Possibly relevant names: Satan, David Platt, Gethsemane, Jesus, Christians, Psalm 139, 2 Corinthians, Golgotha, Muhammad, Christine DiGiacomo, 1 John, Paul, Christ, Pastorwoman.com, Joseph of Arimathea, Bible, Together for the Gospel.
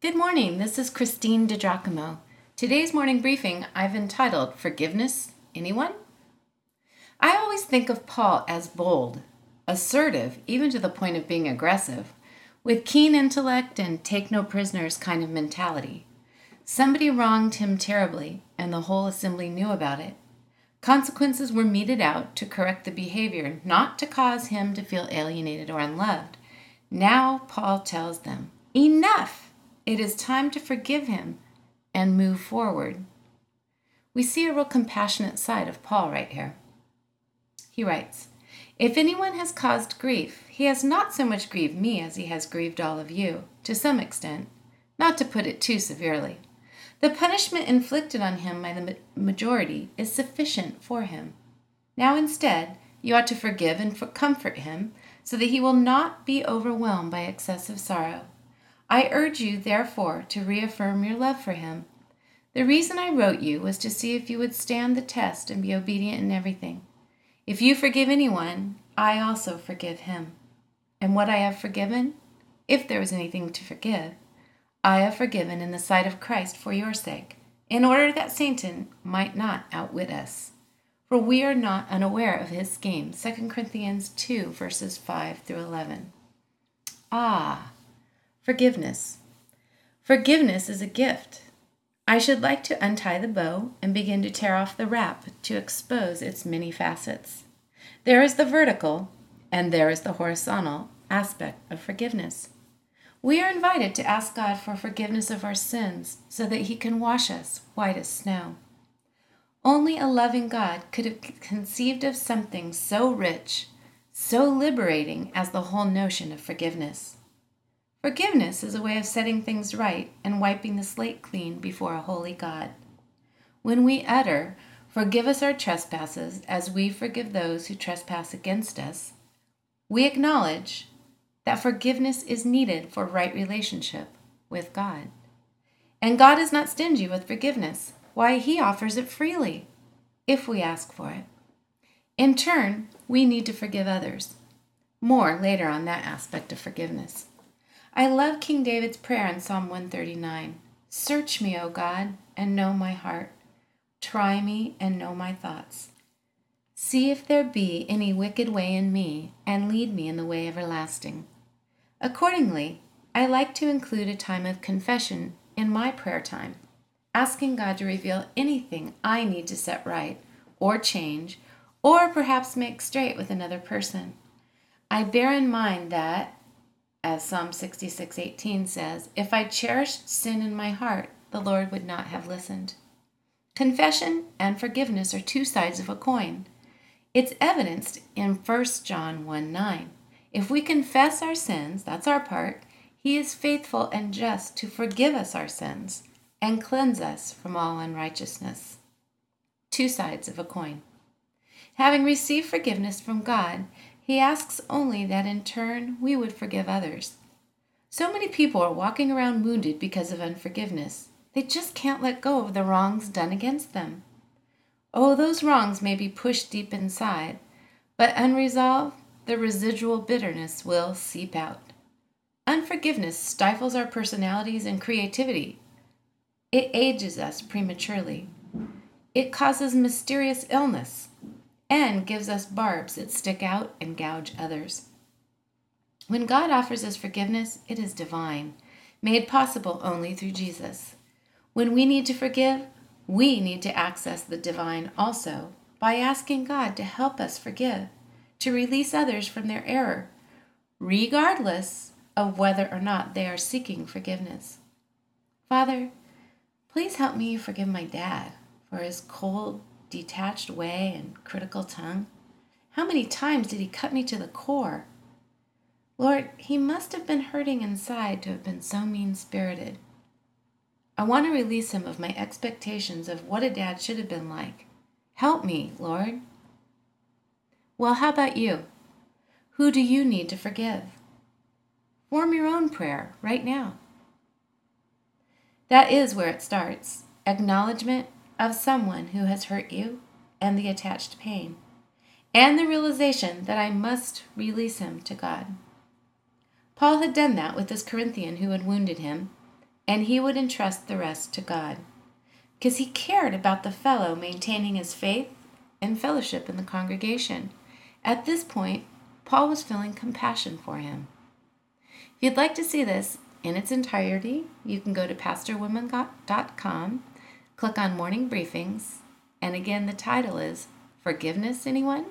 Good morning, this is Christine DiGiacomo. Today's morning briefing I've entitled, Forgiveness, Anyone? I always think of Paul as bold, assertive, even to the point of being aggressive, with keen intellect and take-no-prisoners kind of mentality. Somebody wronged him terribly, and the whole assembly knew about it. Consequences were meted out to correct the behavior, not to cause him to feel alienated or unloved. Now Paul tells them, enough! It is time to forgive him and move forward. We see a real compassionate side of Paul right here. He writes, if anyone has caused grief, he has not so much grieved me as he has grieved all of you, to some extent, not to put it too severely. The punishment inflicted on him by the majority is sufficient for him. Now instead, you ought to forgive and comfort him so that he will not be overwhelmed by excessive sorrow. I urge you, therefore, to reaffirm your love for him. The reason I wrote you was to see if you would stand the test and be obedient in everything. If you forgive anyone, I also forgive him. And what I have forgiven, if there was anything to forgive, I have forgiven in the sight of Christ for your sake, in order that Satan might not outwit us. For we are not unaware of his schemes. 2 Corinthians 2, verses 5 through 11. Forgiveness. Forgiveness is a gift. I should like to untie the bow and begin to tear off the wrap to expose its many facets. There is the vertical and there is the horizontal aspect of forgiveness. We are invited to ask God for forgiveness of our sins so that He can wash us white as snow. Only a loving God could have conceived of something so rich, so liberating as the whole notion of forgiveness. Forgiveness is a way of setting things right and wiping the slate clean before a holy God. When we utter, forgive us our trespasses as we forgive those who trespass against us, we acknowledge that forgiveness is needed for right relationship with God. And God is not stingy with forgiveness. Why, He offers it freely, if we ask for it. In turn, we need to forgive others. More later on that aspect of forgiveness. I love King David's prayer in Psalm 139. Search me, O God, and know my heart. Try me and know my thoughts. See if there be any wicked way in me, and lead me in the way everlasting. Accordingly, I like to include a time of confession in my prayer time, asking God to reveal anything I need to set right, or change, or perhaps make straight with another person. I bear in mind that, as Psalm 66:18 says, if I cherished sin in my heart, the Lord would not have listened. Confession and forgiveness are two sides of a coin. It's evidenced in 1 John 1:9. If we confess our sins, that's our part, He is faithful and just to forgive us our sins and cleanse us from all unrighteousness. Two sides of a coin. Having received forgiveness from God, He asks only that in turn we would forgive others. So many people are walking around wounded because of unforgiveness. They just can't let go of the wrongs done against them. Oh, those wrongs may be pushed deep inside, but unresolved, the residual bitterness will seep out. Unforgiveness stifles our personalities and creativity. It ages us prematurely. It causes mysterious illness and gives us barbs that stick out and gouge others. When God offers us forgiveness, it is divine, made possible only through Jesus. When we need to forgive, we need to access the divine also by asking God to help us forgive, to release others from their error, regardless of whether or not they are seeking forgiveness. Father, please help me forgive my dad for his cold, detached way and critical tongue. How many times did he cut me to the core? Lord, he must have been hurting inside to have been so mean-spirited. I want to release him of my expectations of what a dad should have been like. Help me, Lord. Well, how about you? Who do you need to forgive? Form your own prayer right now. That is where it starts. Acknowledgement of someone who has hurt you, and the attached pain, and the realization that I must release him to God. Paul had done that with this Corinthian who had wounded him, and he would entrust the rest to God, because he cared about the fellow maintaining his faith and fellowship in the congregation. At this point, Paul was feeling compassion for him. If you'd like to see this in its entirety, you can go to Pastorwoman.com, click on Morning Briefings, and again the title is Forgiveness, Anyone?